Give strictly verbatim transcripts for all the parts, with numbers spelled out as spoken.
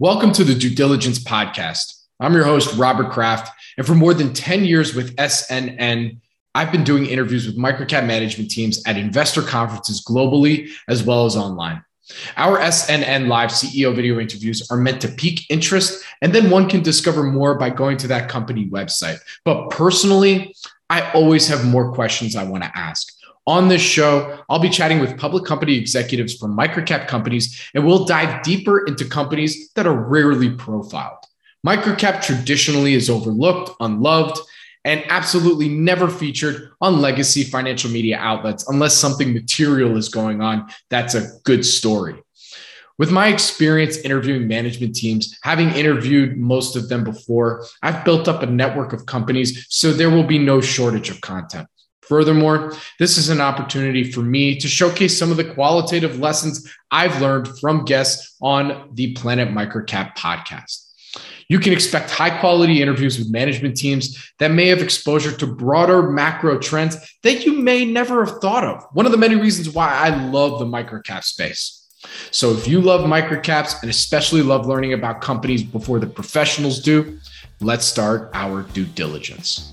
Welcome to the Due Diligence Podcast. I'm your host, Robert Kraft, and for more than ten years with S N N, I've been doing interviews with microcap management teams at investor conferences globally, as well as online. Our S N N Live C E O video interviews are meant to pique interest, and then one can discover more by going to that company website. But personally, I always have more questions I want to ask. On this show, I'll be chatting with public company executives from microcap companies, and we'll dive deeper into companies that are rarely profiled. Microcap traditionally is overlooked, unloved, and absolutely never featured on legacy financial media outlets unless something material is going on. That's a good story. With my experience interviewing management teams, having interviewed most of them before, I've built up a network of companies, so there will be no shortage of content. Furthermore, this is an opportunity for me to showcase some of the qualitative lessons I've learned from guests on the Planet Microcap podcast. You can expect high-quality interviews with management teams that may have exposure to broader macro trends that you may never have thought of. One of the many reasons why I love the microcap space. So if you love microcaps and especially love learning about companies before the professionals do, let's start our due diligence.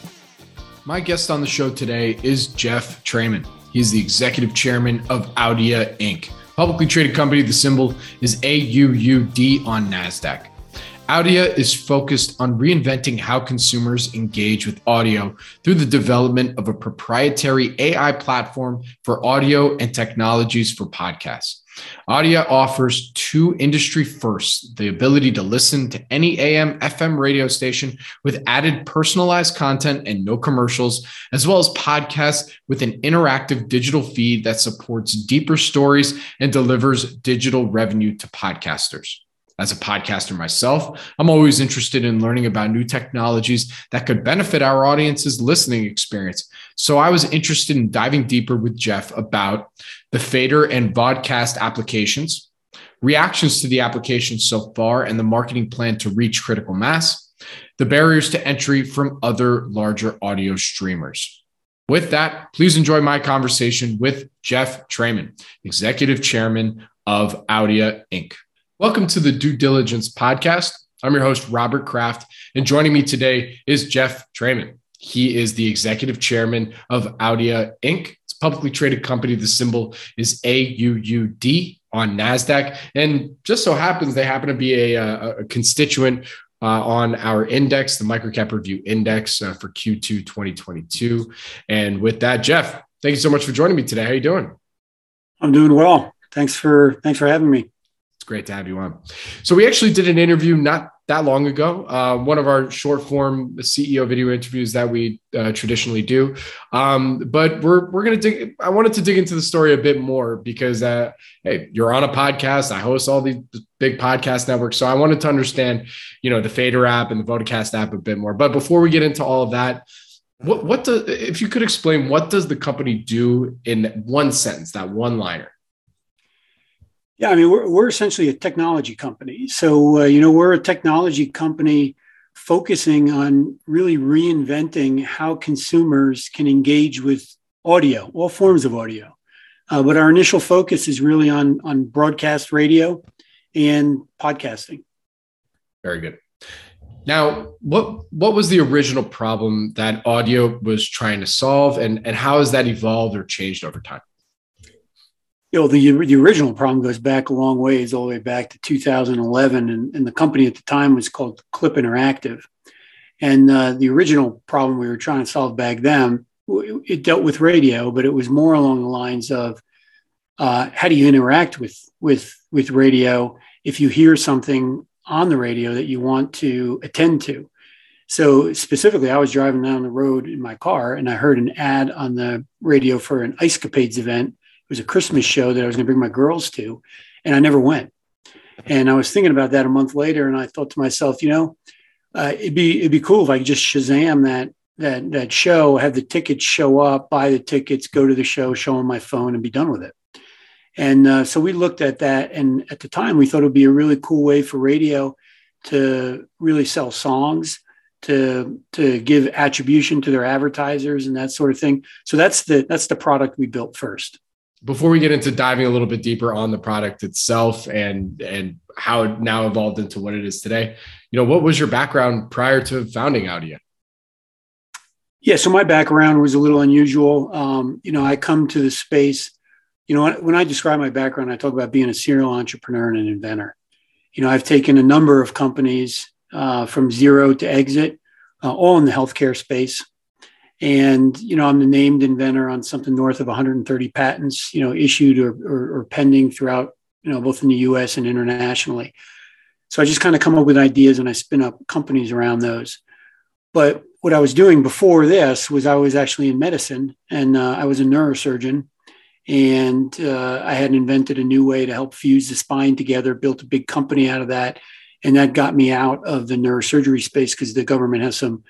My guest on the show today is Jeff Trayman. He's the executive chairman of Auddia, Incorporated, publicly traded company. The symbol is A U U D on NASDAQ. Auddia is focused on reinventing how consumers engage with audio through the development of a proprietary A I platform for audio and technologies for podcasts. Auddia offers two industry firsts, the ability to listen to any A M, F M radio station with added personalized content and no commercials, as well as podcasts with an interactive digital feed that supports deeper stories and delivers digital revenue to podcasters. As a podcaster myself, I'm always interested in learning about new technologies that could benefit our audience's listening experience. So I was interested in diving deeper with Jeff about the faidr and Vodacast applications, reactions to the applications so far, and the marketing plan to reach critical mass, the barriers to entry from other larger audio streamers. With that, please enjoy my conversation with Jeff Trayman, Executive Chairman of Auddia, Incorporated. Welcome to the Due Diligence Podcast. I'm your host, Robert Kraft, and joining me today is Jeff Trayman. He is the executive chairman of Auddia, Incorporated. It's a publicly traded company. The symbol is A U U D on NASDAQ, and just so happens they happen to be a, a constituent uh, on our index, the Microcap Review Index uh, for Q two twenty twenty-two. And with that, Jeff, thank you so much for joining me today. How are you doing? I'm doing well. Thanks for thanks for having me. It's great to have you on. So we actually did an interview not that long ago, uh, one of our short form C E O video interviews that we uh, traditionally do. Um, but we're we're going to dig. I wanted to dig into the story a bit more because, uh, hey, you're on a podcast. I host all these big podcast networks. So I wanted to understand, you know, the faidr app and the Vodacast app a bit more. But before we get into all of that, what, what do, if you could explain, what does the company do in one sentence, that one liner? Yeah, I mean, we're, we're essentially a technology company. So, uh, you know, we're a technology company focusing on really reinventing how consumers can engage with audio, all forms of audio. Uh, but our initial focus is really on, on broadcast radio and podcasting. Very good. Now, what what was the original problem that Auddia was trying to solve, and, and how has that evolved or changed over time? You know, the, the original problem goes back a long ways, all the way back to two thousand eleven. And, and the company at the time was called Clip Interactive. And uh, the original problem we were trying to solve back then, it, it dealt with radio, but it was more along the lines of uh, how do you interact with, with, with radio if you hear something on the radio that you want to attend to? So specifically, I was driving down the road in my car and I heard an ad on the radio for an Ice Capades event. It was a Christmas show that I was going to bring my girls to, and I never went. And I was thinking about that a month later, and I thought to myself, you know, uh, it'd be it'd be cool if I could just Shazam that that that show, have the tickets show up, buy the tickets, go to the show, show on my phone, and be done with it. And uh, so we looked at that, and at the time we thought it would be a really cool way for radio to really sell songs, to to give attribution to their advertisers and that sort of thing. So that's the that's the product we built first. Before we get into diving a little bit deeper on the product itself and and how it now evolved into what it is today, you know, what was your background prior to founding Auddia? Yeah, so my background was a little unusual. Um, you know, I come to the space, you know, when I describe my background, I talk about being a serial entrepreneur and an inventor. You know, I've taken a number of companies uh, from zero to exit, uh, all in the healthcare space. And, you know, I'm the named inventor on something north of one hundred thirty patents, you know, issued or, or, or pending throughout, you know, both in the U S and internationally. So I just kind of come up with ideas and I spin up companies around those. But what I was doing before this was I was actually in medicine, and uh, I was a neurosurgeon, and uh, I had invented a new way to help fuse the spine together, built a big company out of that. And that got me out of the neurosurgery space because the government has some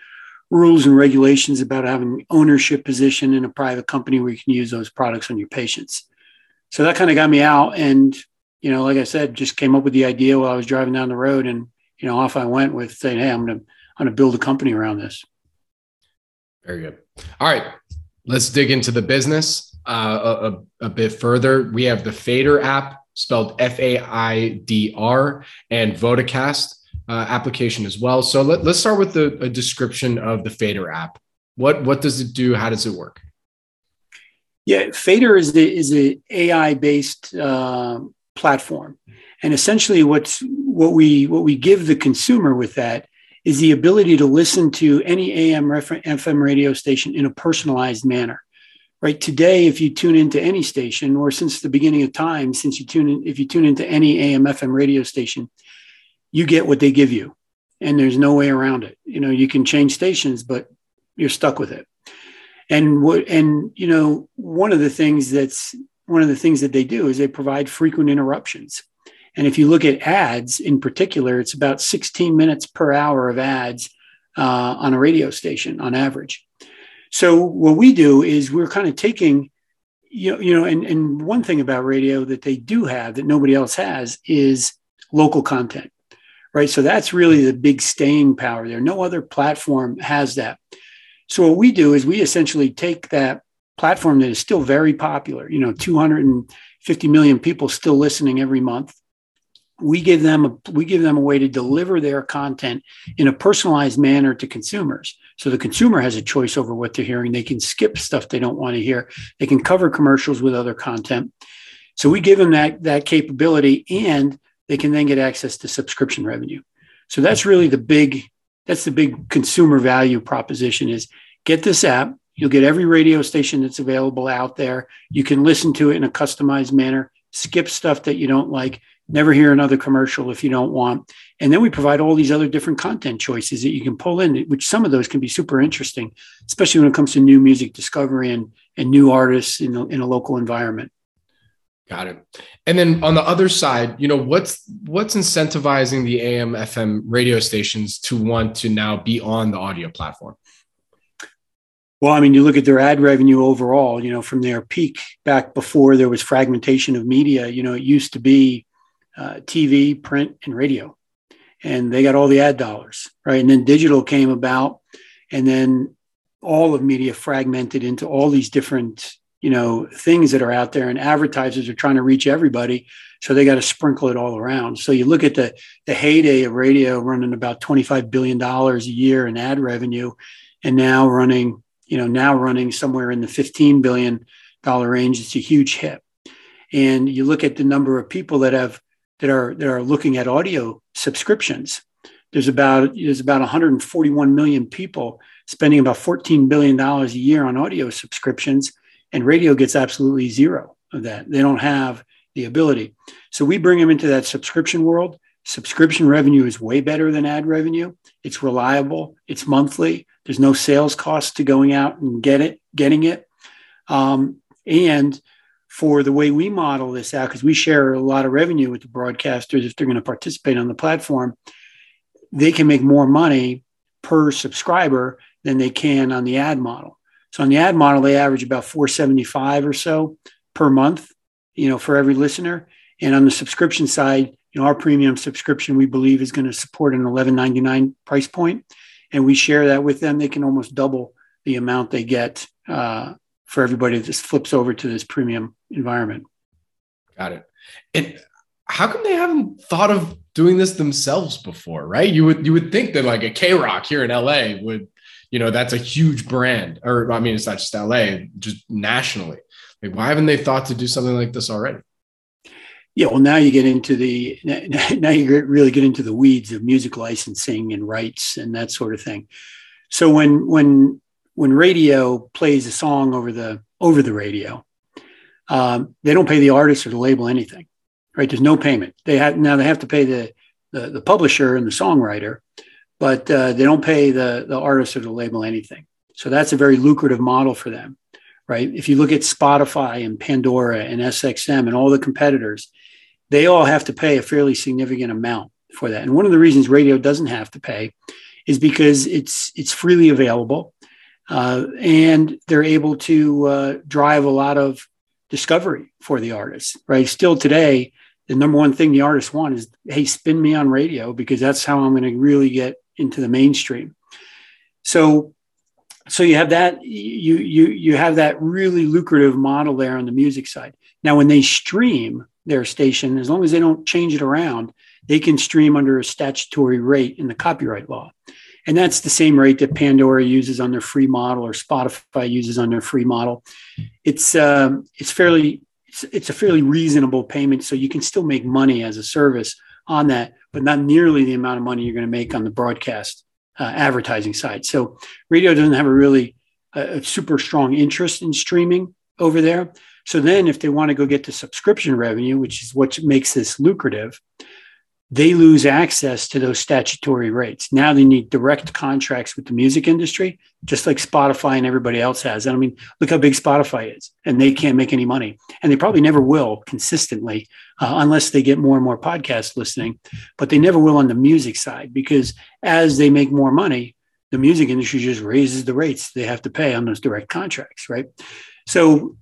rules and regulations about having ownership position in a private company where you can use those products on your patients. So that kind of got me out. And, you know, like I said, just came up with the idea while I was driving down the road, and, you know, off I went with saying, hey, I'm going to, I'm going to build a company around this. Very good. All right. Let's dig into the business uh, a, a bit further. We have the Faidr app, spelled F A I D R, and Vodacast Uh, application as well. So let, let's start with the, a description of the Faidr app. What what does it do? How does it work? Yeah, Faidr is the is an A I based uh, platform, and essentially what's what we what we give the consumer with that is the ability to listen to any A M refer- F M radio station in a personalized manner. Right today, if you tune into any station, or since the beginning of time, since you tune in, if you tune into any A M F M radio station, you get what they give you, and there's no way around it. You know, you can change stations, but you're stuck with it. And what, and, you know, one of the things that's one of the things that they do is they provide frequent interruptions. And if you look at ads in particular, it's about sixteen minutes per hour of ads uh, on a radio station on average. So what we do is we're kind of taking, you know, you know, and, and one thing about radio that they do have that nobody else has is local content. Right. So that's really the big staying power there. No other platform has that. So what we do is we essentially take that platform that is still very popular, you know, two hundred fifty million people still listening every month. We give them a, we give them a way to deliver their content in a personalized manner to consumers. So the consumer has a choice over what they're hearing. They can skip stuff they don't want to hear. They can cover commercials with other content. So we give them that, that capability, and they can then get access to subscription revenue. So that's really the big, that's the big consumer value proposition is get this app. You'll get every radio station that's available out there. You can listen to it in a customized manner, skip stuff that you don't like, never hear another commercial if you don't want. And then we provide all these other different content choices that you can pull in, which some of those can be super interesting, especially when it comes to new music discovery and, and new artists in a, in a local environment. Got it. And then on the other side, you know, what's what's incentivizing the A M F M radio stations to want to now be on the Auddia platform? Well, I mean, you look at their ad revenue overall, you know, from their peak back before there was fragmentation of media, you know, it used to be uh, T V, print, and radio, and they got all the ad dollars, right? And then digital came about, and then all of media fragmented into all these different, you know, things that are out there, and advertisers are trying to reach everybody. So they got to sprinkle it all around. So you look at the, the heyday of radio running about twenty-five billion dollars a year in ad revenue, and now running, you know, now running somewhere in the fifteen billion dollars range. It's a huge hit. And you look at the number of people that have, that are, that are looking at audio subscriptions. There's about, there's about one hundred forty-one million people spending about fourteen billion dollars a year on audio subscriptions. And radio gets absolutely zero of that. They don't have the ability. So we bring them into that subscription world. Subscription revenue is way better than ad revenue. It's reliable. It's monthly. There's no sales cost to going out and get it, getting it. Um, and for the way we model this out, because we share a lot of revenue with the broadcasters. If they're going to participate on the platform, they can make more money per subscriber than they can on the ad model. So on the ad model, they average about four seventy-five or so per month, you know, for every listener. And on the subscription side, you know, our premium subscription, we believe, is going to support an eleven ninety-nine price point. And we share that with them. They can almost double the amount they get uh, for everybody that just flips over to this premium environment. Got it. And how come they haven't thought of doing this themselves before, right? You would you would think that like a K-Rock here in L A would, you know, that's a huge brand. Or I mean, it's not just L A, just nationally. Like, why haven't they thought to do something like this already? Yeah, well, now you get into the now you really get into the weeds of music licensing and rights and that sort of thing. So when when when radio plays a song over the over the radio, um, they don't pay the artist or the label anything, right? There's no payment. They have now they have to pay the the, the publisher and the songwriter, but uh, they don't pay the the artist or the label anything. So that's a very lucrative model for them, right? If you look at Spotify and Pandora and S X M and all the competitors, they all have to pay a fairly significant amount for that. And one of the reasons radio doesn't have to pay is because it's it's freely available, uh, and they're able to uh, drive a lot of discovery for the artists, right? Still today, the number one thing the artists want is, hey, spin me on radio, because that's how I'm going to really get into the mainstream. So so you have that you you you have that really lucrative model there on the music side. Now, when they stream their station, as long as they don't change it around, they can stream under a statutory rate in the copyright law. And that's the same rate that Pandora uses on their free model or Spotify uses on their free model. It's um, it's fairly it's, it's a fairly reasonable payment, so you can still make money as a service on that, but not nearly the amount of money you're going to make on the broadcast uh, advertising side. So radio doesn't have a really uh, a super strong interest in streaming over there. So then if they want to go get the subscription revenue, which is what makes this lucrative, they lose access to those statutory rates. Now they need direct contracts with the music industry, just like Spotify and everybody else has. And I mean, look how big Spotify is, and they can't make any money. And they probably never will consistently, uh, unless they get more and more podcast listening, but they never will on the music side, because as they make more money, the music industry just raises the rates they have to pay on those direct contracts, right? So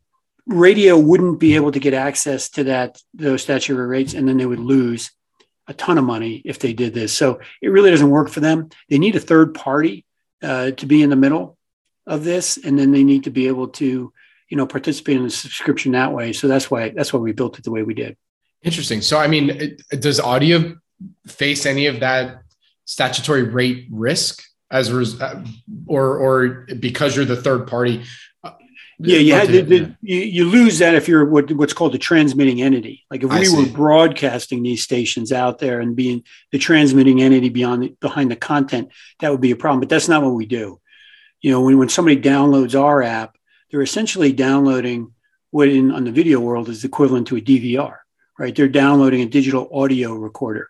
radio wouldn't be able to get access to that, those statutory rates, and then they would lose a ton of money if they did this. So it really doesn't work for them. They need a third party uh, to be in the middle of this, and then they need to be able to, you know, participate in the subscription that way. So that's why that's why we built it the way we did. Interesting. So I mean, it, does Auddia face any of that statutory rate risk as, or or because you're the third party? Yeah, you, had to, the, you you lose that if you're what, what's called a transmitting entity. Like if we I were see. broadcasting these stations out there and being the transmitting entity beyond the, behind the content, that would be a problem. But that's not what we do. You know, when, when somebody downloads our app, they're essentially downloading what in on the video world is equivalent to a D V R, right? They're downloading a digital audio recorder.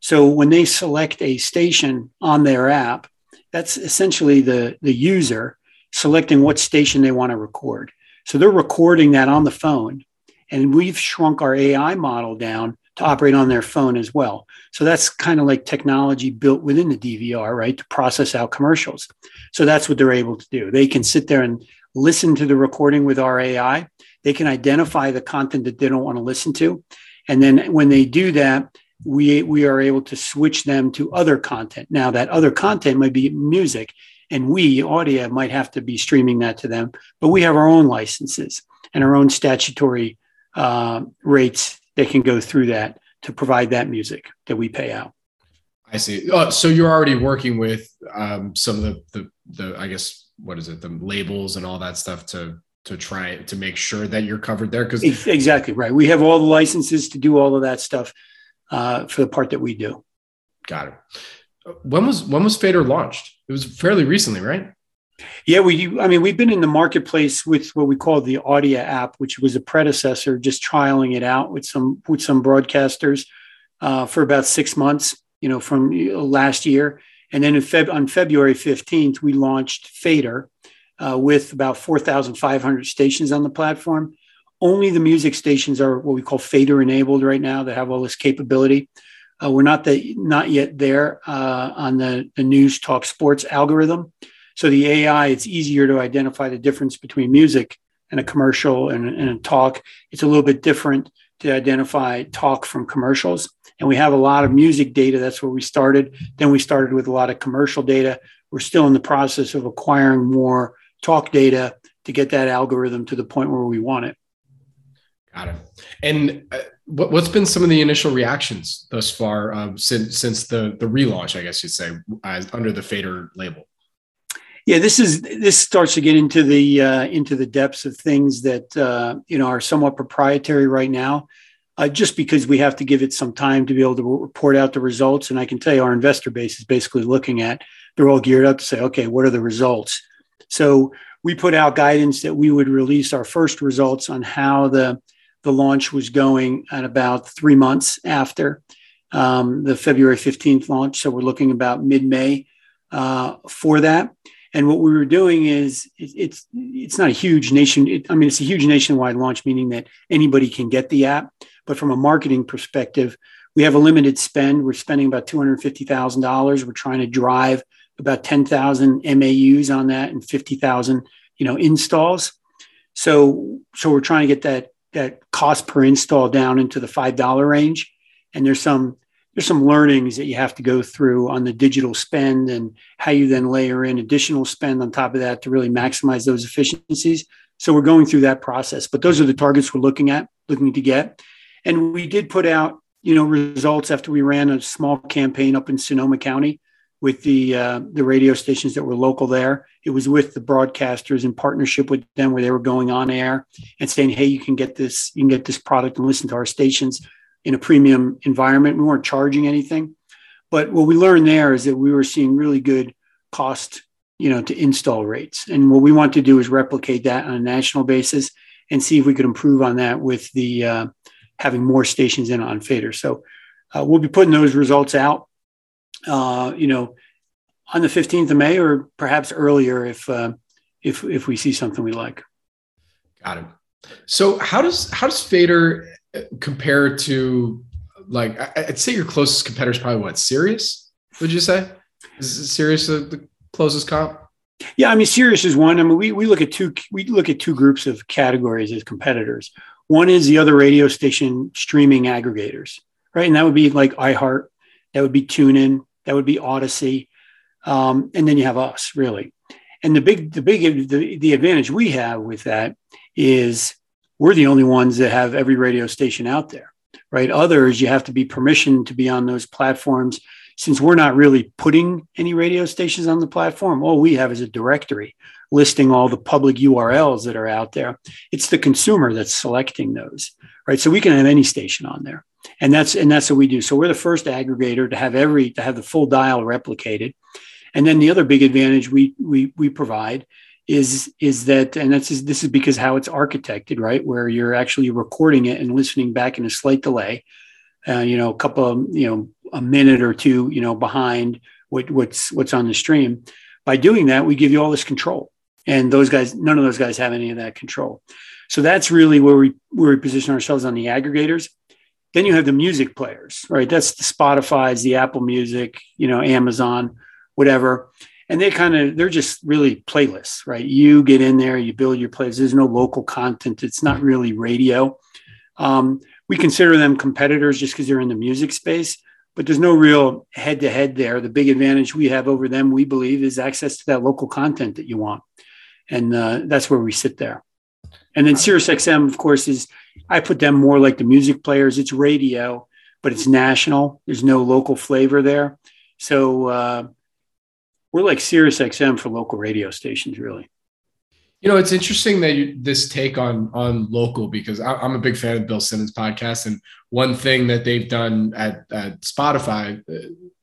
So when they select a station on their app, that's essentially the the user selecting what station they want to record. So they're recording that on the phone, and we've shrunk our A I model down to operate on their phone as well. So that's kind of like technology built within the D V R, right, to process out commercials. So that's what they're able to do. They can sit there and listen to the recording with our A I. They can identify the content that they don't want to listen to. And then when they do that, we we are able to switch them to other content. Now that other content might be music, and we, Auddia, might have to be streaming that to them. But we have our own licenses and our own statutory uh, rates that can go through that to provide that music that we pay out. I see. Oh, so you're already working with um, some of the, the, the, I guess, what is it, the labels and all that stuff to to try to make sure that you're covered there? Cause exactly right. We have all the licenses to do all of that stuff uh, for the part that we do. Got it. When was when was faidr launched? It was fairly recently, right? Yeah, we. I mean, we've been in the marketplace with what we call the Auddia app, which was a predecessor, just trialing it out with some with some broadcasters uh, for about six months, you know, from last year. And then in Feb on February fifteenth, we launched faidr uh, with about four thousand five hundred stations on the platform. only the music stations are what we call faidr enabled right now. They have all this capability. Uh, we're not the, not yet there uh, on the, the news talk sports algorithm. So the A I, it's easier to identify the difference between music and a commercial and, and a talk. It's a little bit different to identify talk from commercials. And we have a lot of music data. That's where we started. Then we started with a lot of commercial data. We're still in the process of acquiring more talk data to get that algorithm to the point where we want it. Got it. And uh, what, what's been some of the initial reactions thus far um, since since the the relaunch, I guess you'd say, uh, under the faidr label? Yeah, this is this starts to get into the uh, into the depths of things that uh, you know are somewhat proprietary right now, uh, just because we have to give it some time to be able to report out the results. And I can tell you, our investor base is basically looking at. They're all geared up to say, okay, what are the results? So we put out guidance that we would release our first results on how the the launch was going at about three months after um, the February fifteenth launch. So we're looking about mid-May uh, for that. And what we were doing is it, it's it's not a huge nation. It, I mean, it's a huge nationwide launch, meaning that anybody can get the app. But from a marketing perspective, we have a limited spend. We're spending about two hundred fifty thousand dollars. We're trying to drive about ten thousand M A Us on that and fifty thousand, you know, installs. So so we're trying to get that that cost per install down into the five dollars range. And there's some, there's some learnings that you have to go through on the digital spend and how you then layer in additional spend on top of that to really maximize those efficiencies. So we're going through that process, but those are the targets we're looking at, looking to get. And we did put out, you know, results after we ran a small campaign up in Sonoma County with the, uh, the radio stations that were local there. It was with the broadcasters in partnership with them where they were going on air and saying, hey, you can get this, you can get this product and listen to our stations in a premium environment. We weren't charging anything, but what we learned there is that we were seeing really good cost, you know, to install rates. And what we want to do is replicate that on a national basis and see if we could improve on that with the, uh, having more stations in on faidr. So uh, we'll be putting those results out. Uh, you know, on the fifteenth of May, or perhaps earlier, if uh, if if we see something we like. Got it. So how does how does faidr compare to, like, I'd say your closest competitor is probably what, Sirius? Would you say is Sirius the, the closest comp? Yeah, I mean, Sirius is one. I mean, we we look at two we look at two groups of categories as competitors. One is the other radio station streaming aggregators, right? And that would be like iHeart. That would be TuneIn. That would be Odyssey, um, and then you have us, really. And the big, the big, the, the advantage we have with that is we're the only ones that have every radio station out there, right? Others, you have to be permissioned to be on those platforms. Since we're not really putting any radio stations on the platform, all we have is a directory listing all the public U R Ls that are out there. It's the consumer that's selecting those, right? So we can have any station on there. And that's and that's what we do. So we're the first aggregator to have every to have the full dial replicated. And then the other big advantage we we we provide is is that, and that's this is because how it's architected, right? Where you're actually recording it and listening back in a slight delay, uh, you know, a couple of, you know, a minute or two, you know, behind what, what's what's on the stream. By doing that, we give you all this control. And those guys, none of those guys have any of that control. So that's really where we where we position ourselves on the aggregators. Then you have the music players, right? That's the Spotify's, the Apple Music, you know, Amazon, whatever. And they kind of, they're just really playlists, right? You get in there, you build your plays. There's no local content. It's not really radio. Um, we consider them competitors just because they're in the music space, but there's no real head-to-head there. The big advantage we have over them, we believe, is access to that local content that you want. And uh, that's where we sit there. And then SiriusXM, of course, is, I put them more like the music players. It's radio, but it's national. There's no local flavor there. So uh, we're like SiriusXM for local radio stations, really. You know, it's interesting that you, this take on on local, because I, I'm a big fan of Bill Simmons' podcast. And one thing that they've done at, at Spotify,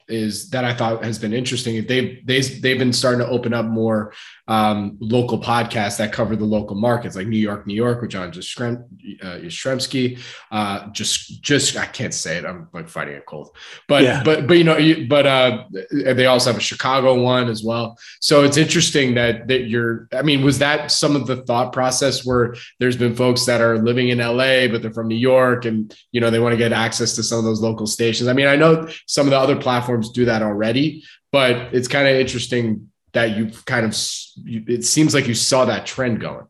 is that I thought has been interesting. They've, they've, they've been starting to open up more um, local podcasts that cover the local markets, like New York, New York, with John Jastrzemski. Uh, just, just, I can't say it. I'm like fighting a cold, but, yeah. but, but, you know, you, but uh, they also have a Chicago one as well. So it's interesting that, that you're, I mean, was that some of the thought process where there's been folks that are living in L A, but they're from New York and, you know, they want to get access to some of those local stations? I mean, I know some of the other platforms do that already, but it's kind of interesting that you kind of, you, it seems like you saw that trend going.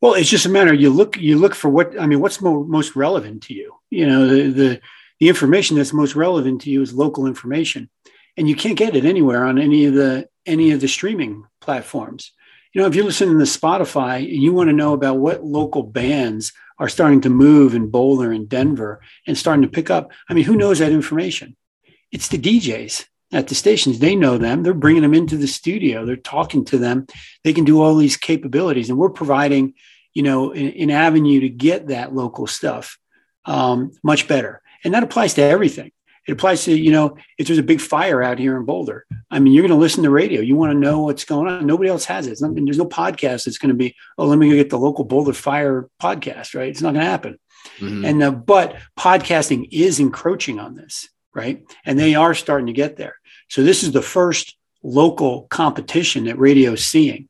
Well, it's just a matter of you look, you look for what, I mean, what's mo- most relevant to you. You know, the, the, the information that's most relevant to you is local information, and you can't get it anywhere on any of the, any of the streaming platforms. You know, if you're listening to Spotify and you want to know about what local bands are starting to move in Boulder and Denver and starting to pick up, I mean, who knows that information? It's the D Js at the stations. They know them. They're bringing them into the studio. They're talking to them. They can do all these capabilities, and we're providing, you know, an, an avenue to get that local stuff um, much better. And that applies to everything. It applies to, you know, if there's a big fire out here in Boulder, I mean, you're going to listen to radio. You want to know what's going on. Nobody else has it. It's not, there's no podcast that's going to be, oh, let me go get the local Boulder fire podcast, right? It's not going to happen. Mm-hmm. And uh, but podcasting is encroaching on this, right? And they are starting to get there. So this is the first local competition that radio's seeing.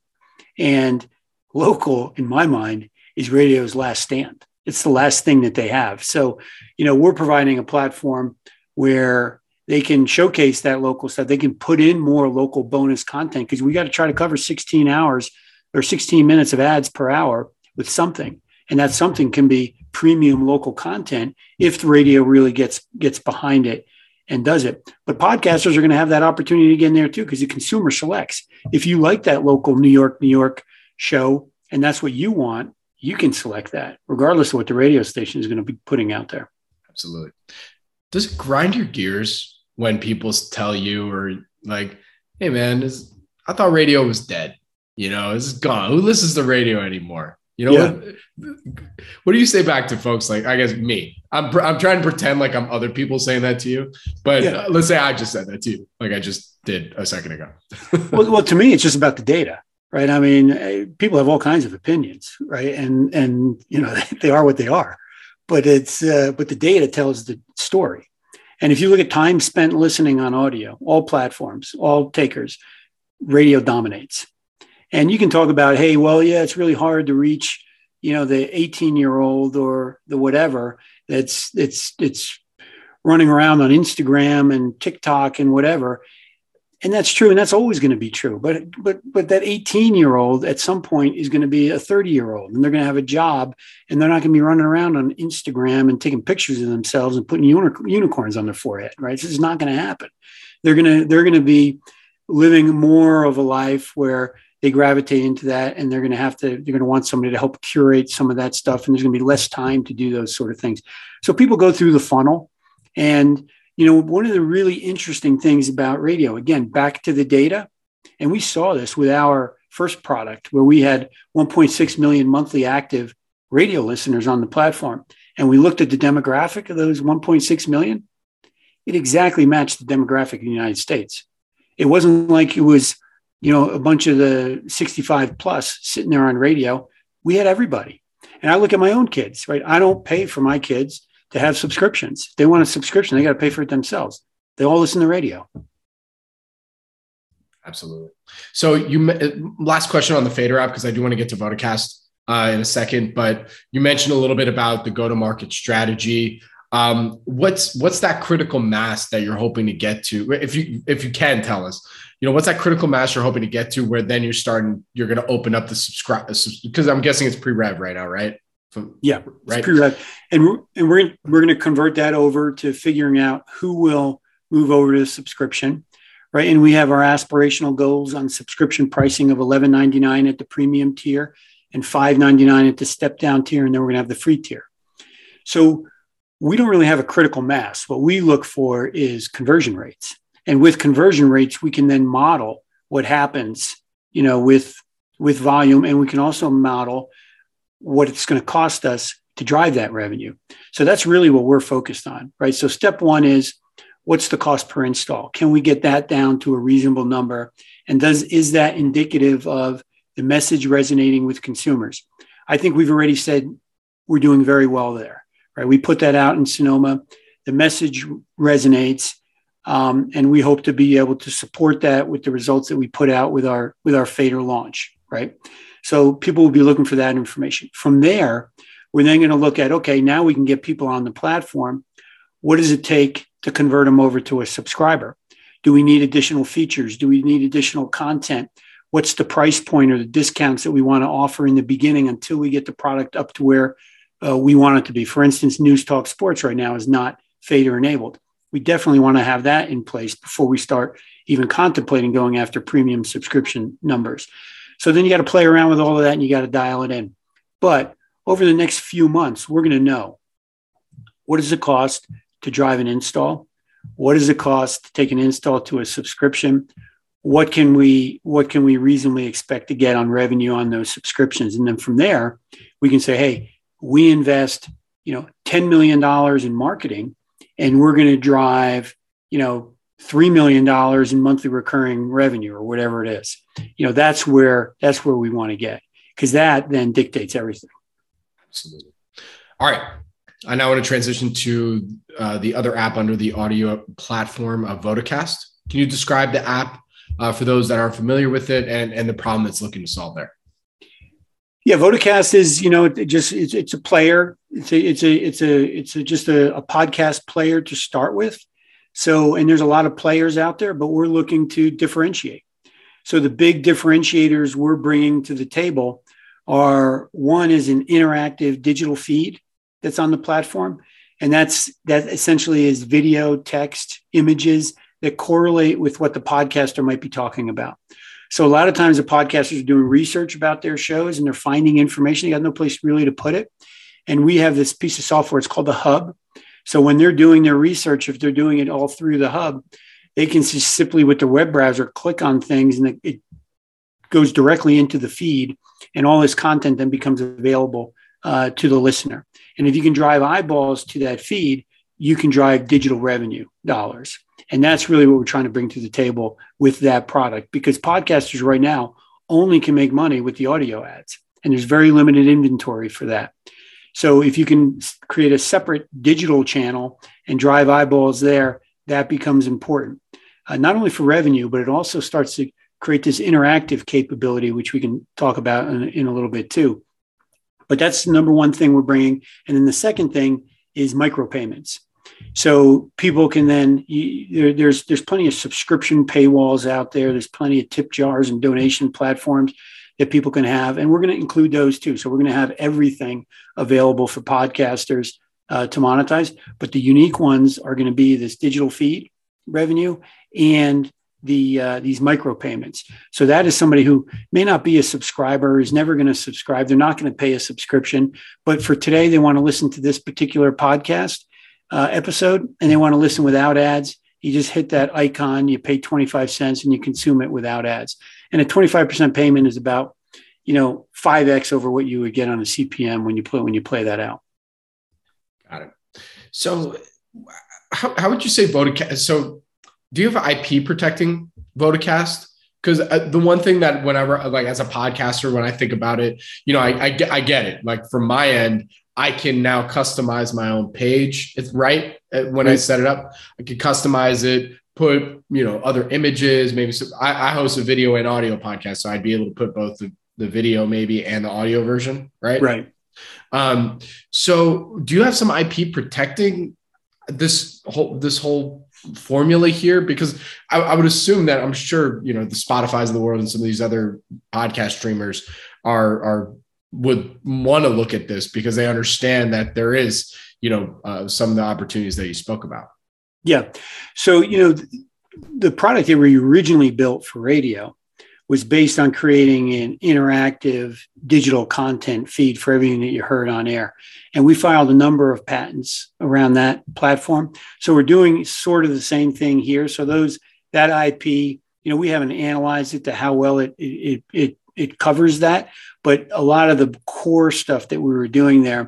And local, in my mind, is radio's last stand. It's the last thing that they have. So, you know, we're providing a platform where they can showcase that local stuff. They can put in more local bonus content, because we got to try to cover sixteen hours or sixteen minutes of ads per hour with something. And that something can be premium local content if the radio really gets gets behind it and does it. But podcasters are going to have that opportunity again there too, because the consumer selects. If you like that local New York, New York show, and that's what you want, you can select that regardless of what the radio station is going to be putting out there. Absolutely. Does it grind your gears when people tell you, or like, hey man, this, I thought radio was dead. You know, it's gone. Who listens to radio anymore? You know, yeah. what, what do you say back to folks? Like, I guess me, I'm I'm trying to pretend like I'm other people saying that to you, but yeah. let's say I just said that to you. Like I just did a second ago. well, well, to me, it's just about the data, right? I mean, people have all kinds of opinions, right? And, and, you know, they are what they are. But it's uh, but the data tells the story. And if you look at time spent listening on audio, all platforms, all takers, radio dominates. And you can talk about, hey, well, yeah, it's really hard to reach, you know, the eighteen-year-old or the whatever that's it's it's running around on Instagram and TikTok and whatever. And that's true, and that's always going to be true. But but but that eighteen-year-old at some point is going to be a thirty-year-old, and they're going to have a job, and they're not going to be running around on Instagram and taking pictures of themselves and putting unic- unicorns on their forehead, right? This is not going to happen. They're going to they're going to be living more of a life where they gravitate into that, and they're going to have to they're going to want somebody to help curate some of that stuff, and there's going to be less time to do those sort of things. So people go through the funnel, and you know, one of the really interesting things about radio, again, back to the data, and we saw this with our first product where we had one point six million monthly active radio listeners on the platform. And we looked at the demographic of those one point six million. It exactly matched the demographic of the United States. It wasn't like it was, you know, a bunch of the sixty-five plus sitting there on radio. We had everybody. And I look at my own kids, right? I don't pay for my kids to have subscriptions. If they want a subscription, they got to pay for it themselves. They all listen to radio. Absolutely. So you, last question on the Faidr app, because I do want to get to Vodacast uh, in a second, but you mentioned a little bit about the go-to-market strategy. Um, what's, what's that critical mass that you're hoping to get to? If you, if you can tell us, you know, what's that critical mass you're hoping to get to where then you're starting, you're going to open up the subscribe, because I'm guessing it's pre-rev right now, right? Yeah, right. Pre-rev. And we're, and we're we're going to convert that over to figuring out who will move over to subscription, right? And we have our aspirational goals on subscription pricing of eleven ninety-nine at the premium tier and five ninety-nine at the step down tier, and then we're going to have the free tier. So we don't really have a critical mass. What we look for is conversion rates, and with conversion rates, we can then model what happens, you know, with with volume, and we can also model what it's going to cost us to drive that revenue. So that's really what we're focused on, right? So step one is what's the cost per install? Can we get that down to a reasonable number? And does is that indicative of the message resonating with consumers? I think we've already said we're doing very well there, right? We put that out in Sonoma. The message resonates, um, and we hope to be able to support that with the results that we put out with our with our faidr launch, right? So people will be looking for that information. From there, we're then going to look at, okay, now we can get people on the platform. What does it take to convert them over to a subscriber? Do we need additional features? Do we need additional content? What's the price point or the discounts that we want to offer in the beginning until we get the product up to where uh, we want it to be? For instance, News Talk Sports right now is not faidr enabled. We definitely want to have that in place before we start even contemplating going after premium subscription numbers. So then you got to play around with all of that and you got to dial it in. But over the next few months, we're going to know, what does it cost to drive an install? What does it cost to take an install to a subscription? What can we what can we reasonably expect to get on revenue on those subscriptions? And then from there, we can say, hey, we invest, you know, ten million dollars in marketing, and we're going to drive, you know, three million dollars in monthly recurring revenue or whatever it is. You know, that's where that's where we want to get, because that then dictates everything. Absolutely. All right. I now want to transition to uh, the other app under the audio platform of Vodacast. Can you describe the app Uh, for those that aren't familiar with it and, and the problem that's looking to solve there? Yeah, Vodacast is, you know, it just it's, it's a player. It's a, it's a, it's a, it's a, just a, a podcast player to start with. So, and there's a lot of players out there, but we're looking to differentiate. So the big differentiators we're bringing to the table are, one is an interactive digital feed that's on the platform. And that's, that essentially is video, text, images that correlate with what the podcaster might be talking about. So a lot of times the podcasters are doing research about their shows and they're finding information. They got no place really to put it. And we have this piece of software. It's called the Hub. So when they're doing their research, if they're doing it all through the Hub, they can just simply with their web browser click on things and it goes directly into the feed, and all this content then becomes available uh, to the listener. And if you can drive eyeballs to that feed, you can drive digital revenue dollars. And that's really what we're trying to bring to the table with that product, because podcasters right now only can make money with the audio ads, and there's very limited inventory for that. So if you can create a separate digital channel and drive eyeballs there, that becomes important, uh, not only for revenue, but it also starts to create this interactive capability, which we can talk about in, in a little bit too. But that's the number one thing we're bringing. And then the second thing is micropayments. So people can then, you, there, there's there's plenty of subscription paywalls out there. There's plenty of tip jars and donation platforms that people can have. And we're going to include those too. So we're going to have everything available for podcasters uh, to monetize. But the unique ones are going to be this digital feed revenue and the uh, these micropayments. So that is somebody who may not be a subscriber, is never going to subscribe. They're not going to pay a subscription. But for today, they want to listen to this particular podcast Uh, episode, and they want to listen without ads. You just hit that icon, you pay twenty-five cents, and you consume it without ads. And a twenty-five percent payment is about, you know, five x over what you would get on a C P M when you play, when you play that out. Got it. So how, how would you say Vodacast? So do you have I P protecting Vodacast? Because the one thing that whenever, like as a podcaster, when I think about it, you know, I, I, I get it. Like from my end, I can now customize my own page. It's right when I set it up, I can customize it, put, you know, other images, maybe some, I, I host a video and audio podcast. So I'd be able to put both the, the video maybe and the audio version. Right. Right. Um, so do you have some I P protecting this whole, this whole formula here? Because I, I would assume that I'm sure, you know, the Spotify's of the world and some of these other podcast streamers are, are, would want to look at this because they understand that there is, you know, uh, some of the opportunities that you spoke about. Yeah. So, you know, th- the product that we originally built for radio was based on creating an interactive digital content feed for everything that you heard on air. And we filed a number of patents around that platform. So we're doing sort of the same thing here. So those, that I P, you know, we haven't analyzed it to how well it, it, it, it covers that, but a lot of the core stuff that we were doing there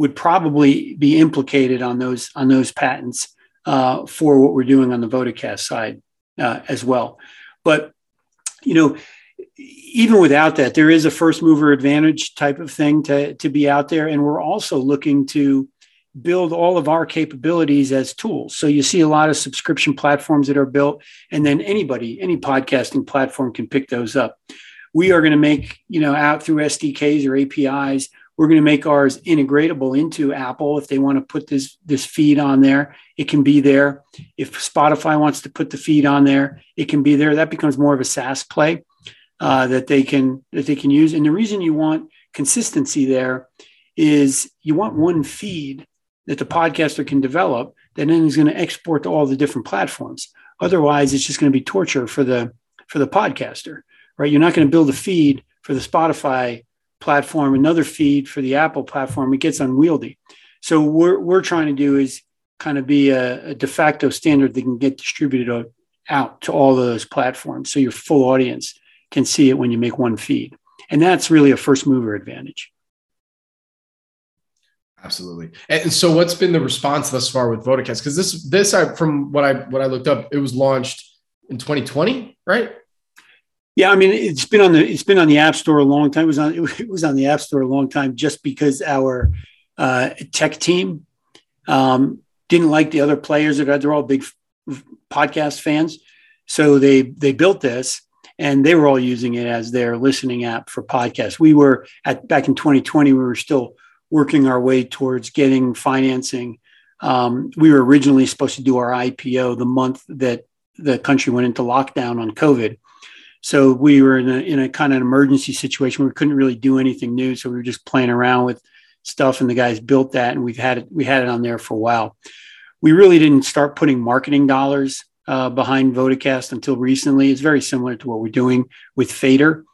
would probably be implicated on those on those patents uh, for what we're doing on the Vodacast side uh, as well. But, you know, even without that, there is a first mover advantage type of thing to, to be out there. And we're also looking to build all of our capabilities as tools. So you see a lot of subscription platforms that are built, and then anybody, any podcasting platform can pick those up. We are going to make, you know, out through S D Ks or A P Is, we're going to make ours integratable into Apple. If they want to put this, this feed on there, it can be there. If Spotify wants to put the feed on there, it can be there. That becomes more of a SaaS play uh, that they can, that they can use. And the reason you want consistency there is you want one feed that the podcaster can develop that then is going to export to all the different platforms. Otherwise, it's just going to be torture for the for the podcaster, right? You're not going to build a feed for the Spotify platform, another feed for the Apple platform. It gets unwieldy. So what we're trying to do is kind of be a, a de facto standard that can get distributed out to all of those platforms, so your full audience can see it when you make one feed. And that's really a first mover advantage. Absolutely. And so what's been the response thus far with Vodacast? Because this, this I, from what I what I looked up, it was launched in twenty twenty, right? Yeah, I mean, it's been on the it's been on the App Store a long time. It was on it was on the App Store a long time just because our uh, tech team um, didn't like the other players that had. They're all big podcast fans, so they they built this and they were all using it as their listening app for podcasts. We were at back in twenty twenty. We were still working our way towards getting financing. Um, we were originally supposed to do our I P O the month that the country went into lockdown on COVID. So we were in a, in a kind of an emergency situation. We couldn't really do anything new. So we were just playing around with stuff, and the guys built that, and we've had it, we had it on there for a while. We really didn't start putting marketing dollars uh, behind Vodacast until recently. It's very similar to what we're doing with Faidr,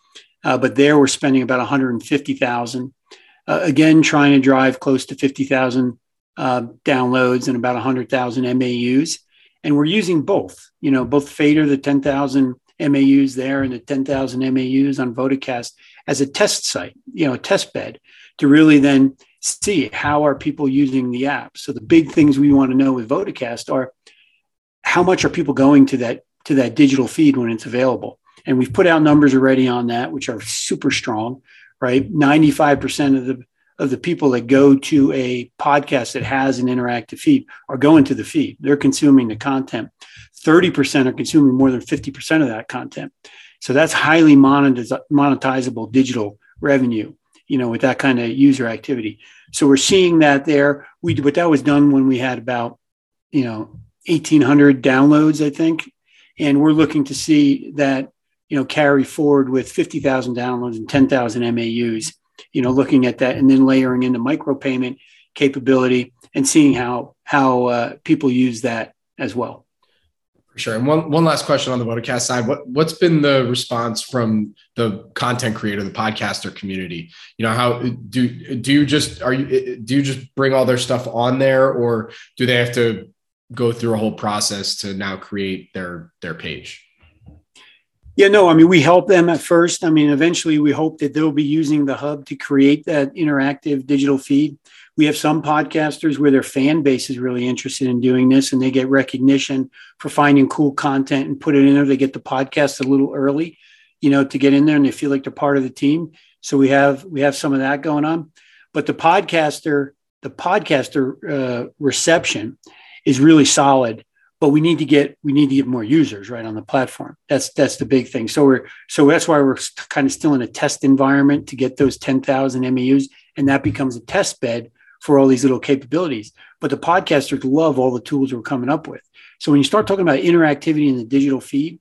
uh, but there we're spending about one hundred fifty thousand dollars. Uh, again, trying to drive close to fifty thousand uh, downloads and about one hundred thousand M A Us. And we're using both, you know, both Faidr, the ten thousand M A Us there and the ten thousand M A Us on Vodacast as a test site, you know, a test bed to really then see how are people using the app. So the big things we want to know with Vodacast are how much are people going to that to that digital feed when it's available. And we've put out numbers already on that, which are super strong. Right, ninety-five percent of the of the people that go to a podcast that has an interactive feed are going to the feed. They're consuming the content. thirty percent are consuming more than fifty percent of that content. So that's highly monetiz- monetizable digital revenue, you know, with that kind of user activity. So we're seeing that there. We but that was done when we had about, you know, eighteen hundred downloads, I think, and we're looking to see that, you know, carry forward with fifty thousand downloads and ten thousand M A Us, you know, looking at that and then layering in the micropayment capability and seeing how how uh, people use that as well. For sure. And one one last question on the Vodacast side. What, what's been the response from the content creator, the podcaster community? You know, how do, do you just, are you, do you just bring all their stuff on there, or do they have to go through a whole process to now create their, their page? Yeah, no, I mean, we help them at first. I mean, eventually we hope that they'll be using the Hub to create that interactive digital feed. We have some podcasters where their fan base is really interested in doing this, and they get recognition for finding cool content and put it in there. They get the podcast a little early, you know, to get in there, and they feel like they're part of the team. So we have we have some of that going on. But the podcaster, the podcaster uh, reception is really solid. But we need to get we need to get more users right on the platform. That's that's the big thing. So we're so that's why we're kind of still in a test environment to get those ten thousand M A Us, and that becomes a test bed for all these little capabilities. But the podcasters love all the tools we're coming up with. So when you start talking about interactivity in the digital feed,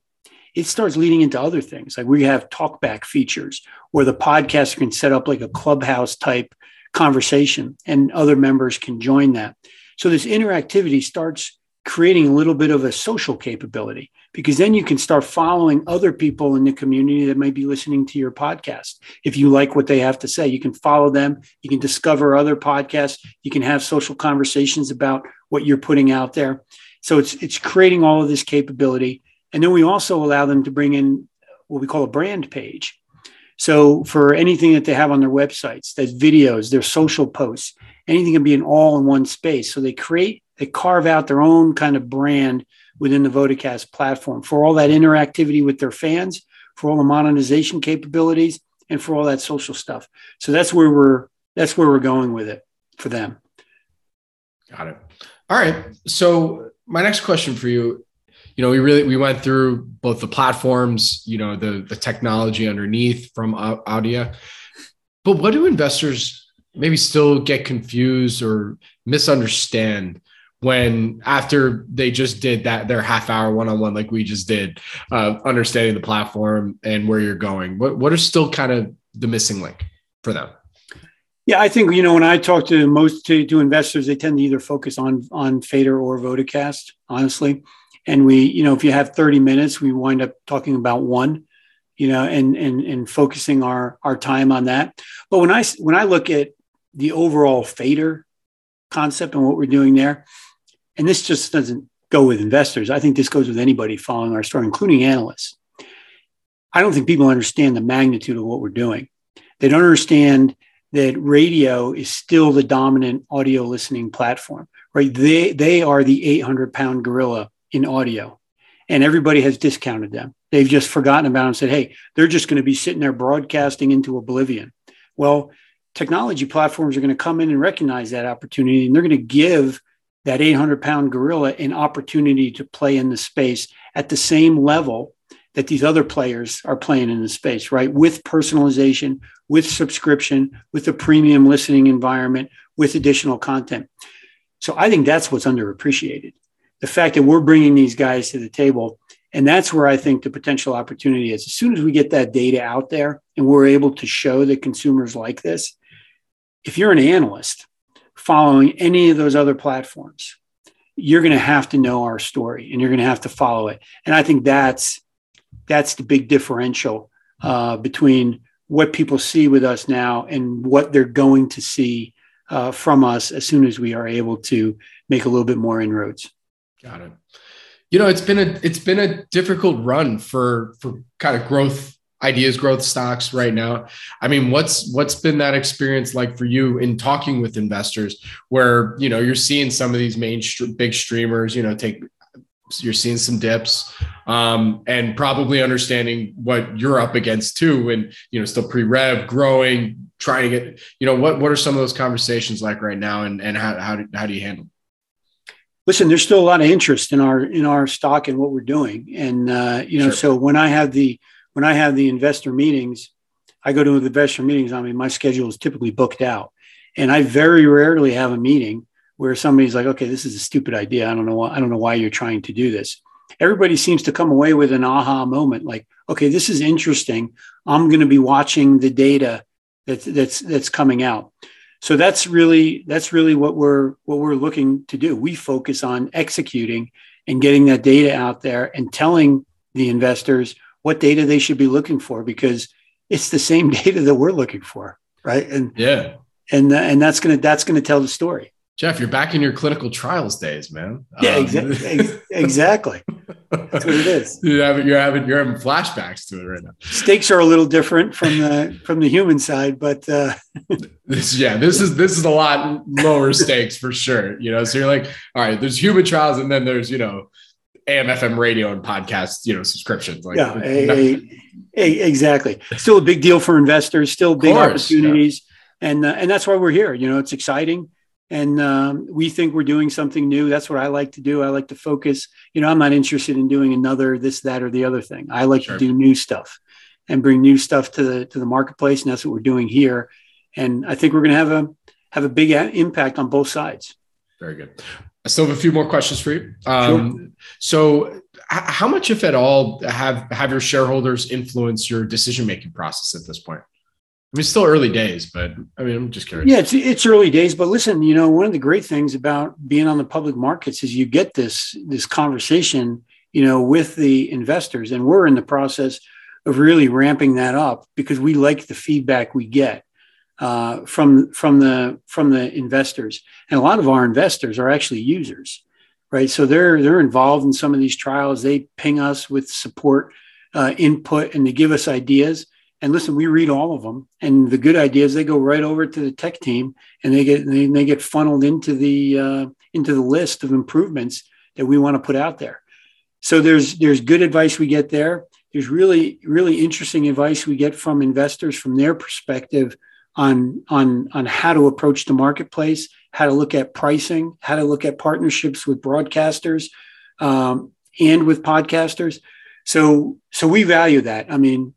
it starts leading into other things. Like we have talkback features where the podcaster can set up like a clubhouse type conversation, and other members can join that. So this interactivity starts creating a little bit of a social capability, because then you can start following other people in the community that may be listening to your podcast. If you like what they have to say, you can follow them. You can discover other podcasts. You can have social conversations about what you're putting out there. So it's, it's creating all of this capability. And then we also allow them to bring in what we call a brand page. So for anything that they have on their websites, there's videos, their social posts, anything can be an all in one space. So they create they carve out their own kind of brand within the Vodacast platform for all that interactivity with their fans, for all the monetization capabilities, and for all that social stuff. So that's where we're that's where we're going with it for them. Got it. All right. So my next question for you, you know, we really we went through both the platforms, you know, the the technology underneath from Auddia, but what do investors maybe still get confused or misunderstand when after they just did that, their half hour one-on-one, like we just did, uh, understanding the platform and where you're going? What what are still kind of the missing link for them? Yeah, I think, you know, when I talk to most to, to investors, they tend to either focus on on faidr or Vodacast, honestly. And we, you know, if you have thirty minutes, we wind up talking about one, you know, and and and focusing our our time on that. But when I when I look at the overall faidr concept and what we're doing there, and this just doesn't go with investors. I think this goes with anybody following our story, including analysts. I don't think people understand the magnitude of what we're doing. They don't understand that radio is still the dominant audio listening platform, right? They they are the eight hundred pound gorilla in audio, and everybody has discounted them. They've just forgotten about them and said, hey, they're just going to be sitting there broadcasting into oblivion. Well, technology platforms are going to come in and recognize that opportunity, and they're going to give that eight hundred pound gorilla an opportunity to play in the space at the same level that these other players are playing in the space, right? With personalization, with subscription, with a premium listening environment, with additional content. So I think that's what's underappreciated. The fact that we're bringing these guys to the table, and that's where I think the potential opportunity is. As soon as we get that data out there and we're able to show that consumers like this, if you're an analyst following any of those other platforms, you're going to have to know our story and you're going to have to follow it. And I think that's that's the big differential uh, between what people see with us now and what they're going to see uh, from us as soon as we are able to make a little bit more inroads. Got it. You know, it's been a it's been a difficult run for for kind of growth ideas, growth stocks right now. I mean, what's what's been that experience like for you in talking with investors where, you know, you're seeing some of these main st- big streamers, you know, take you're seeing some dips um, and probably understanding what you're up against too. And, you know, still pre-rev growing, trying to get, you know, what, what are some of those conversations like right now and, and how, how, do, how do you handle them? Listen, there's still a lot of interest in our, in our stock and what we're doing. And, uh, you know, sure. So when I have the, When I have the investor meetings, I go to the investor meetings. I mean, my schedule is typically booked out, and I very rarely have a meeting where somebody's like, "Okay, this is a stupid idea. I don't know why. I don't know why you're trying to do this." Everybody seems to come away with an aha moment, like, "Okay, this is interesting. I'm going to be watching the data that's that's that's coming out." So that's really that's really what we're what we're looking to do. We focus on executing and getting that data out there and telling the investors what data they should be looking for, because it's the same data that we're looking for, right? And yeah, and and that's gonna that's gonna tell the story. Jeff, you're back in your clinical trials days, man. Yeah, um, exactly. Ex- exactly. That's what it is. You're having you're having you're having flashbacks to it right now. Stakes are a little different from the from the human side, but uh, this, yeah, this is this is a lot lower stakes for sure. You know, so you're like, all right, there's human trials, and then there's you know. A M, F M radio and podcast, you know, subscriptions. Like, yeah, a, a, a, exactly. Still a big deal for investors, still big course, opportunities. Yeah. And, uh, and that's why we're here. You know, it's exciting. And um, we think we're doing something new. That's what I like to do. I like to focus. You know, I'm not interested in doing another, this, that, or the other thing. I like sure. to do new stuff and bring new stuff to the, to the marketplace. And that's what we're doing here. And I think we're going to have a, have a big a- impact on both sides. Very good. I still have a few more questions for you. Um, sure. So how much, if at all, have, have your shareholders influence your decision-making process at this point? I mean, it's still early days, but I mean, I'm just curious. Yeah, it's, it's early days, but listen, you know, one of the great things about being on the public markets is you get this, this conversation, you know, with the investors, and we're in the process of really ramping that up because we like the feedback we get. Uh, from from the from the investors, and a lot of our investors are actually users, right? So they're they're involved in some of these trials. They ping us with support, uh, input, and they give us ideas. And listen, we read all of them, and the good ideas they go right over to the tech team, and they get and they, and they get funneled into the uh, into the list of improvements that we want to put out there. So there's there's good advice we get there. There's really, really interesting advice we get from investors from their perspective on, on, on how to approach the marketplace, how to look at pricing, how to look at partnerships with broadcasters um, and with podcasters. So so we value that. I mean,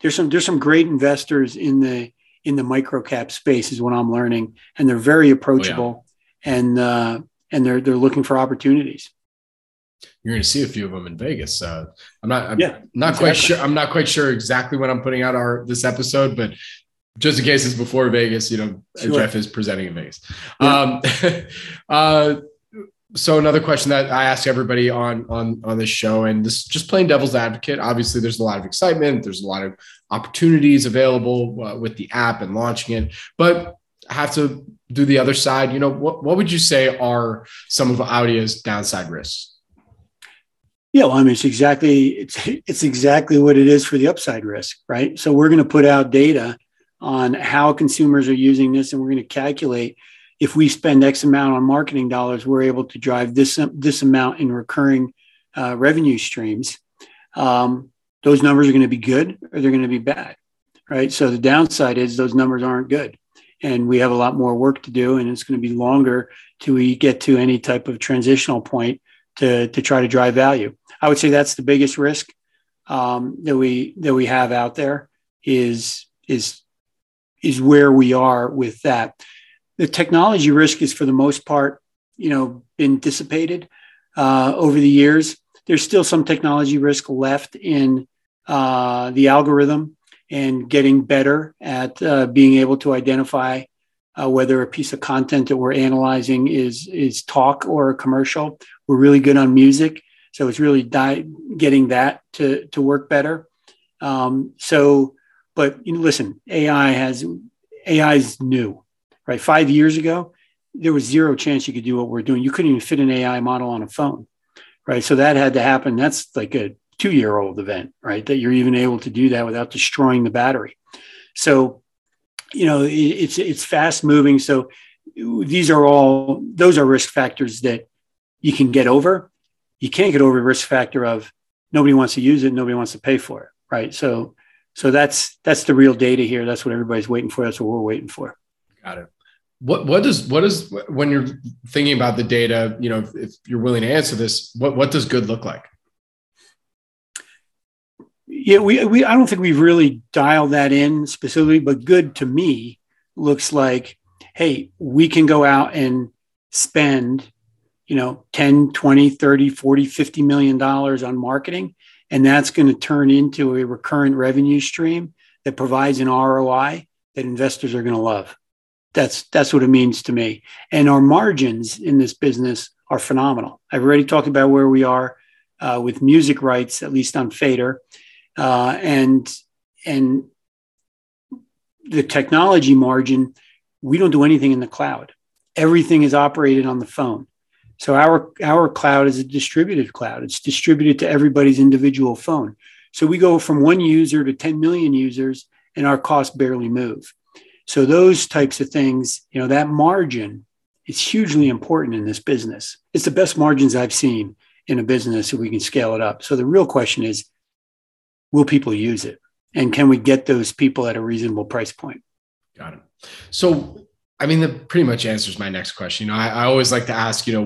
there's some there's some great investors in the in the microcap space is what I'm learning, and they're very approachable, oh, yeah. and uh, and they're they're looking for opportunities. You're going to see a few of them in Vegas. Uh, I'm not, I'm yeah, not exactly. quite sure. I'm not quite sure exactly when I'm putting out our, this episode, but just in case it's before Vegas, you know, sure. Jeff is presenting in Vegas. Yeah. Um, uh, so another question that I ask everybody on, on, on this show, and this just plain devil's advocate, obviously there's a lot of excitement. There's a lot of opportunities available uh, with the app and launching it, but I have to do the other side. You know, what, what would you say are some of Audia's downside risks? Yeah, well, I mean, it's exactly it's it's exactly what it is for the upside risk, right? So we're going to put out data on how consumers are using this, and we're going to calculate if we spend X amount on marketing dollars, we're able to drive this this amount in recurring uh, revenue streams. Um, those numbers are going to be good, or they're going to be bad, right? So the downside is those numbers aren't good, and we have a lot more work to do, and it's going to be longer till we get to any type of transitional point to to try to drive value. I would say that's the biggest risk um, that we that we have out there is is is where we are with that. The technology risk is, for the most part, you know, been dissipated uh, over the years. There's still some technology risk left in uh, the algorithm and getting better at uh, being able to identify uh, whether a piece of content that we're analyzing is is talk or a commercial. We're really good on music. So it's really di- getting that to, to work better. Um, so, but you know, listen, A I has A I is new, right? Five years ago, there was zero chance you could do what we're doing. You couldn't even fit an A I model on a phone, right? So that had to happen. That's like a two-year-old event, right? That you're even able to do that without destroying the battery. So, you know, it, it's it's fast moving. So these are all those are risk factors that you can get over. You can't get over the risk factor of nobody wants to use it, nobody wants to pay for it, right? So, so that's that's the real data here. That's what everybody's waiting for. That's what we're waiting for. Got it. What what does what is when you're thinking about the data? You know, if, if you're willing to answer this, what what does good look like? Yeah, we we I don't think we've really dialed that in specifically, but good to me looks like, hey, we can go out and spend, you know, ten, twenty, thirty, forty, fifty million dollars on marketing. And that's going to turn into a recurrent revenue stream that provides an R O I that investors are going to love. That's, that's what it means to me. And our margins in this business are phenomenal. I've already talked about where we are uh, with music rights, at least on faidr. Uh, and, and the technology margin, we don't do anything in the cloud. Everything is operated on the phone. So our, our cloud is a distributed cloud. It's distributed to everybody's individual phone. So we go from one user to ten million users and our costs barely move. So those types of things, you know, that margin is hugely important in this business. It's the best margins I've seen in a business if we can scale it up. So the real question is, will people use it? And can we get those people at a reasonable price point? Got it. So I mean, that pretty much answers my next question. You know, I, I always like to ask, you know,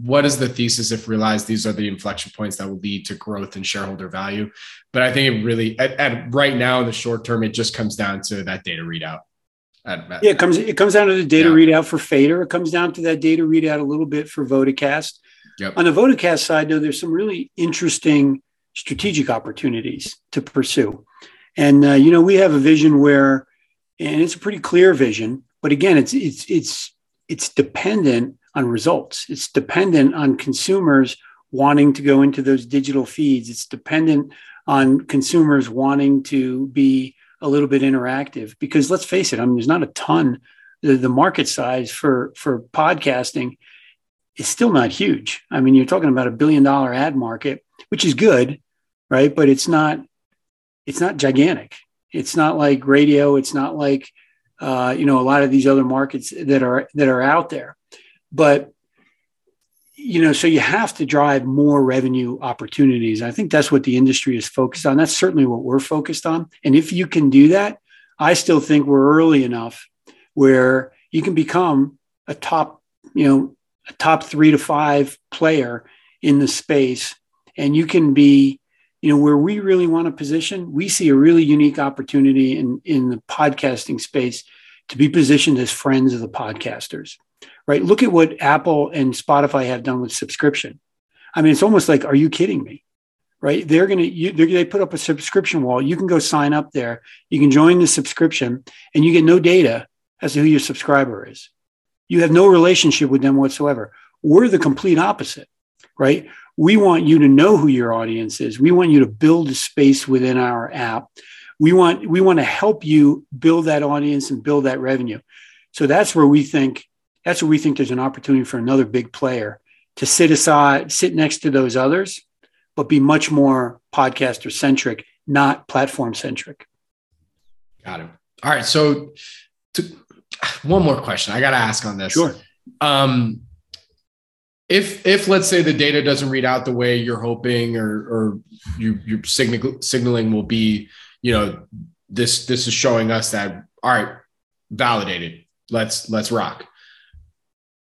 what is the thesis if realized these are the inflection points that will lead to growth and shareholder value? But I think it really, at, at right now in the short term, it just comes down to that data readout. At, at, yeah, it comes it comes down to the data yeah. readout for faidr. It comes down to that data readout a little bit for Vodacast. Yep. On the Vodacast side, though, there's some really interesting strategic opportunities to pursue. And, uh, you know, we have a vision where, and it's a pretty clear vision, but again, it's it's it's it's dependent on results. It's dependent on consumers wanting to go into those digital feeds. It's dependent on consumers wanting to be a little bit interactive. Because let's face it, I mean, there's not a ton. The, the market size for for podcasting is still not huge. I mean, you're talking about a billion dollar ad market, which is good, right? But it's not it's not gigantic. It's not like radio. It's not like Uh, you know, a lot of these other markets that are that are out there. But you know, so you have to drive more revenue opportunities. I think that's what the industry is focused on. That's certainly what we're focused on. And if you can do that, I still think we're early enough where you can become a top, you know, a top three to five player in the space. And you can be, you know, where we really want to position, we see a really unique opportunity in, in the podcasting space to be positioned as friends of the podcasters, right? Look at what Apple and Spotify have done with subscription. I mean, it's almost like, are you kidding me? Right? They're going to, they put up a subscription wall. You can go sign up there. You can join the subscription and you get no data as to who your subscriber is. You have no relationship with them whatsoever. We're the complete opposite, right? We want you to know who your audience is. We want you to build a space within our app. We want we want to help you build that audience and build that revenue. So that's where we think that's where we think there's an opportunity for another big player to sit aside, sit next to those others, but be much more podcaster centric, not platform centric. Got it. All right. So to, one more question I got to ask on this. Sure. Um, If, if let's say the data doesn't read out the way you're hoping, or, or you, you're signal, signaling will be, you know, this, this is showing us that, all right, validated, let's, let's rock.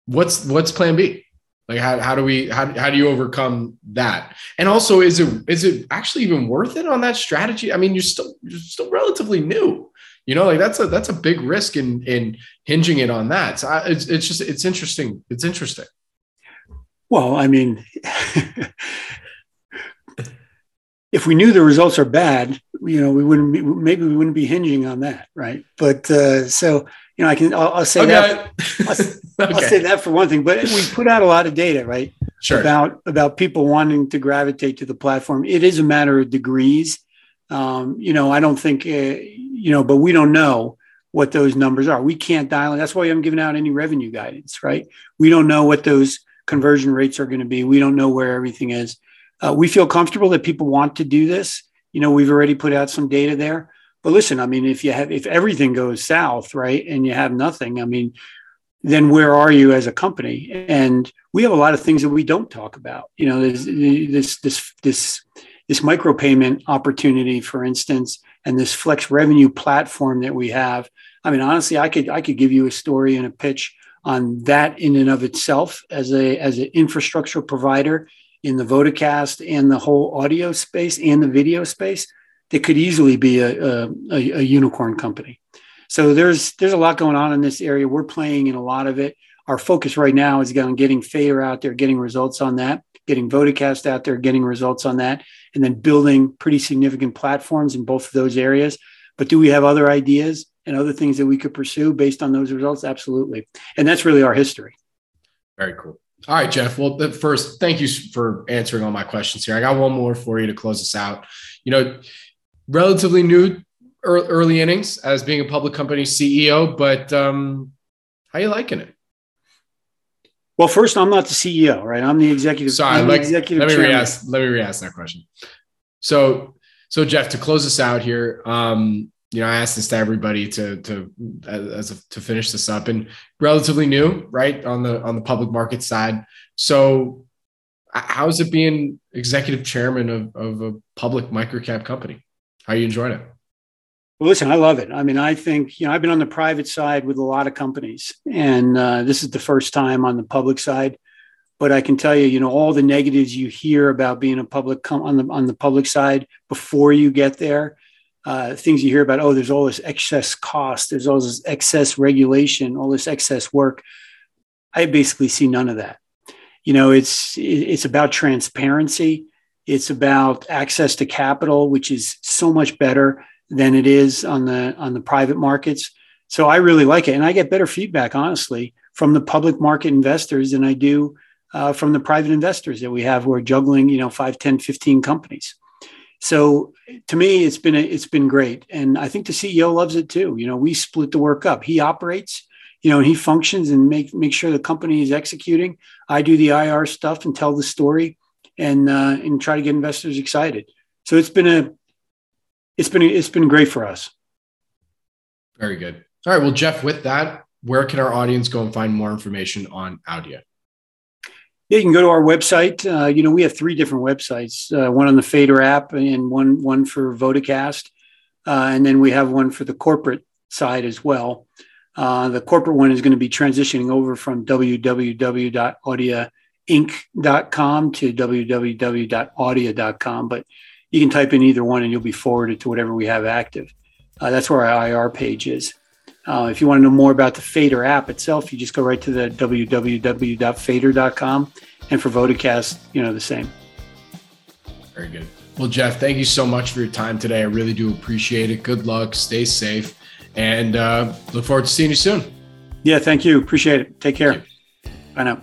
What's, what's plan B? Like, how, how do we, how, how do you overcome that? And also, is it, is it actually even worth it on that strategy? I mean, you're still, you're still relatively new, you know, like that's a, that's a big risk in, in hinging it on that. So I, it's, it's just, it's interesting. It's interesting. Well, I mean, if we knew the results are bad, you know, we wouldn't be, maybe we wouldn't be hinging on that, right? But uh, so, you know, I can, I'll, I'll say okay. that, I'll, okay. I'll say that for one thing, but we put out a lot of data, right? Sure. About, about people wanting to gravitate to the platform. It is a matter of degrees. Um, you know, I don't think, uh, you know, but we don't know what those numbers are. We can't dial in. That's why we haven't given out any revenue guidance, right? We don't know what those conversion rates are going to be. We don't know where everything is. Uh, we feel comfortable that people want to do this. You know, we've already put out some data there. But listen, I mean, if you have, if everything goes south, right, and you have nothing, I mean, then where are you as a company? And we have a lot of things that we don't talk about. You know, there's this this this this micropayment opportunity, for instance, and this flex revenue platform that we have. I mean, honestly, I could I could give you a story and a pitch on that in and of itself as a as an infrastructure provider in the Vodacast and the whole audio space and the video space, that could easily be a, a, a unicorn company. So there's there's a lot going on in this area. We're playing in a lot of it. Our focus right now is on getting faidr out there, getting results on that, getting Vodacast out there, getting results on that, and then building pretty significant platforms in both of those areas. But do we have other ideas and other things that we could pursue based on those results? Absolutely. And that's really our history. Very cool. All right, Jeff. Well, first, thank you for answering all my questions here. I got one more for you to close us out. You know, relatively new, early innings as being a public company C E O, but um, how are you liking it? Well, first, I'm not the C E O, right? I'm the executive. Sorry, like, the executive let me chairman. re-ask, let me re-ask that question. So, so Jeff, to close us out here, um, you know, I asked this to everybody to to as a, to finish this up, and relatively new, right, on the on the public market side. So, how is it being executive chairman of of a public microcap company? How are you enjoying it? Well, listen, I love it. I mean, I think you know I've been on the private side with a lot of companies, and uh, this is the first time on the public side. But I can tell you, you know, all the negatives you hear about being a public com- on the on the public side before you get there. Uh, things you hear about, oh, there's all this excess cost, there's all this excess regulation, all this excess work. I basically see none of that. You know, it's it's about transparency. It's about access to capital, which is so much better than it is on the on the private markets. So I really like it, and I get better feedback, honestly, from the public market investors than I do uh, from the private investors that we have who are juggling, you know, five, ten, fifteen companies. So to me, it's been a, it's been great. And I think the C E O loves it too. You know, we split the work up. He operates, you know, and he functions and make, make sure the company is executing. I do the I R stuff and tell the story and, uh, and try to get investors excited. So it's been a, it's been, a, it's been great for us. Very good. All right. Well, Jeff, with that, where can our audience go and find more information on Auddia? Yeah, you can go to our website. Uh, you know, we have three different websites, uh, one on the Faidr app and one one for Vodacast. Uh, and then we have one for the corporate side as well. Uh, the corporate one is going to be transitioning over from w w w dot audia inc dot com to w w w dot audia dot com. But you can type in either one and you'll be forwarded to whatever we have active. Uh, that's where our I R page is. Uh, if you want to know more about the Faidr app itself, you just go right to the w w w dot faidr dot com. And for Vodacast, you know, the same. Very good. Well, Jeff, thank you so much for your time today. I really do appreciate it. Good luck. Stay safe. And uh, look forward to seeing you soon. Yeah, thank you. Appreciate it. Take care. Bye now.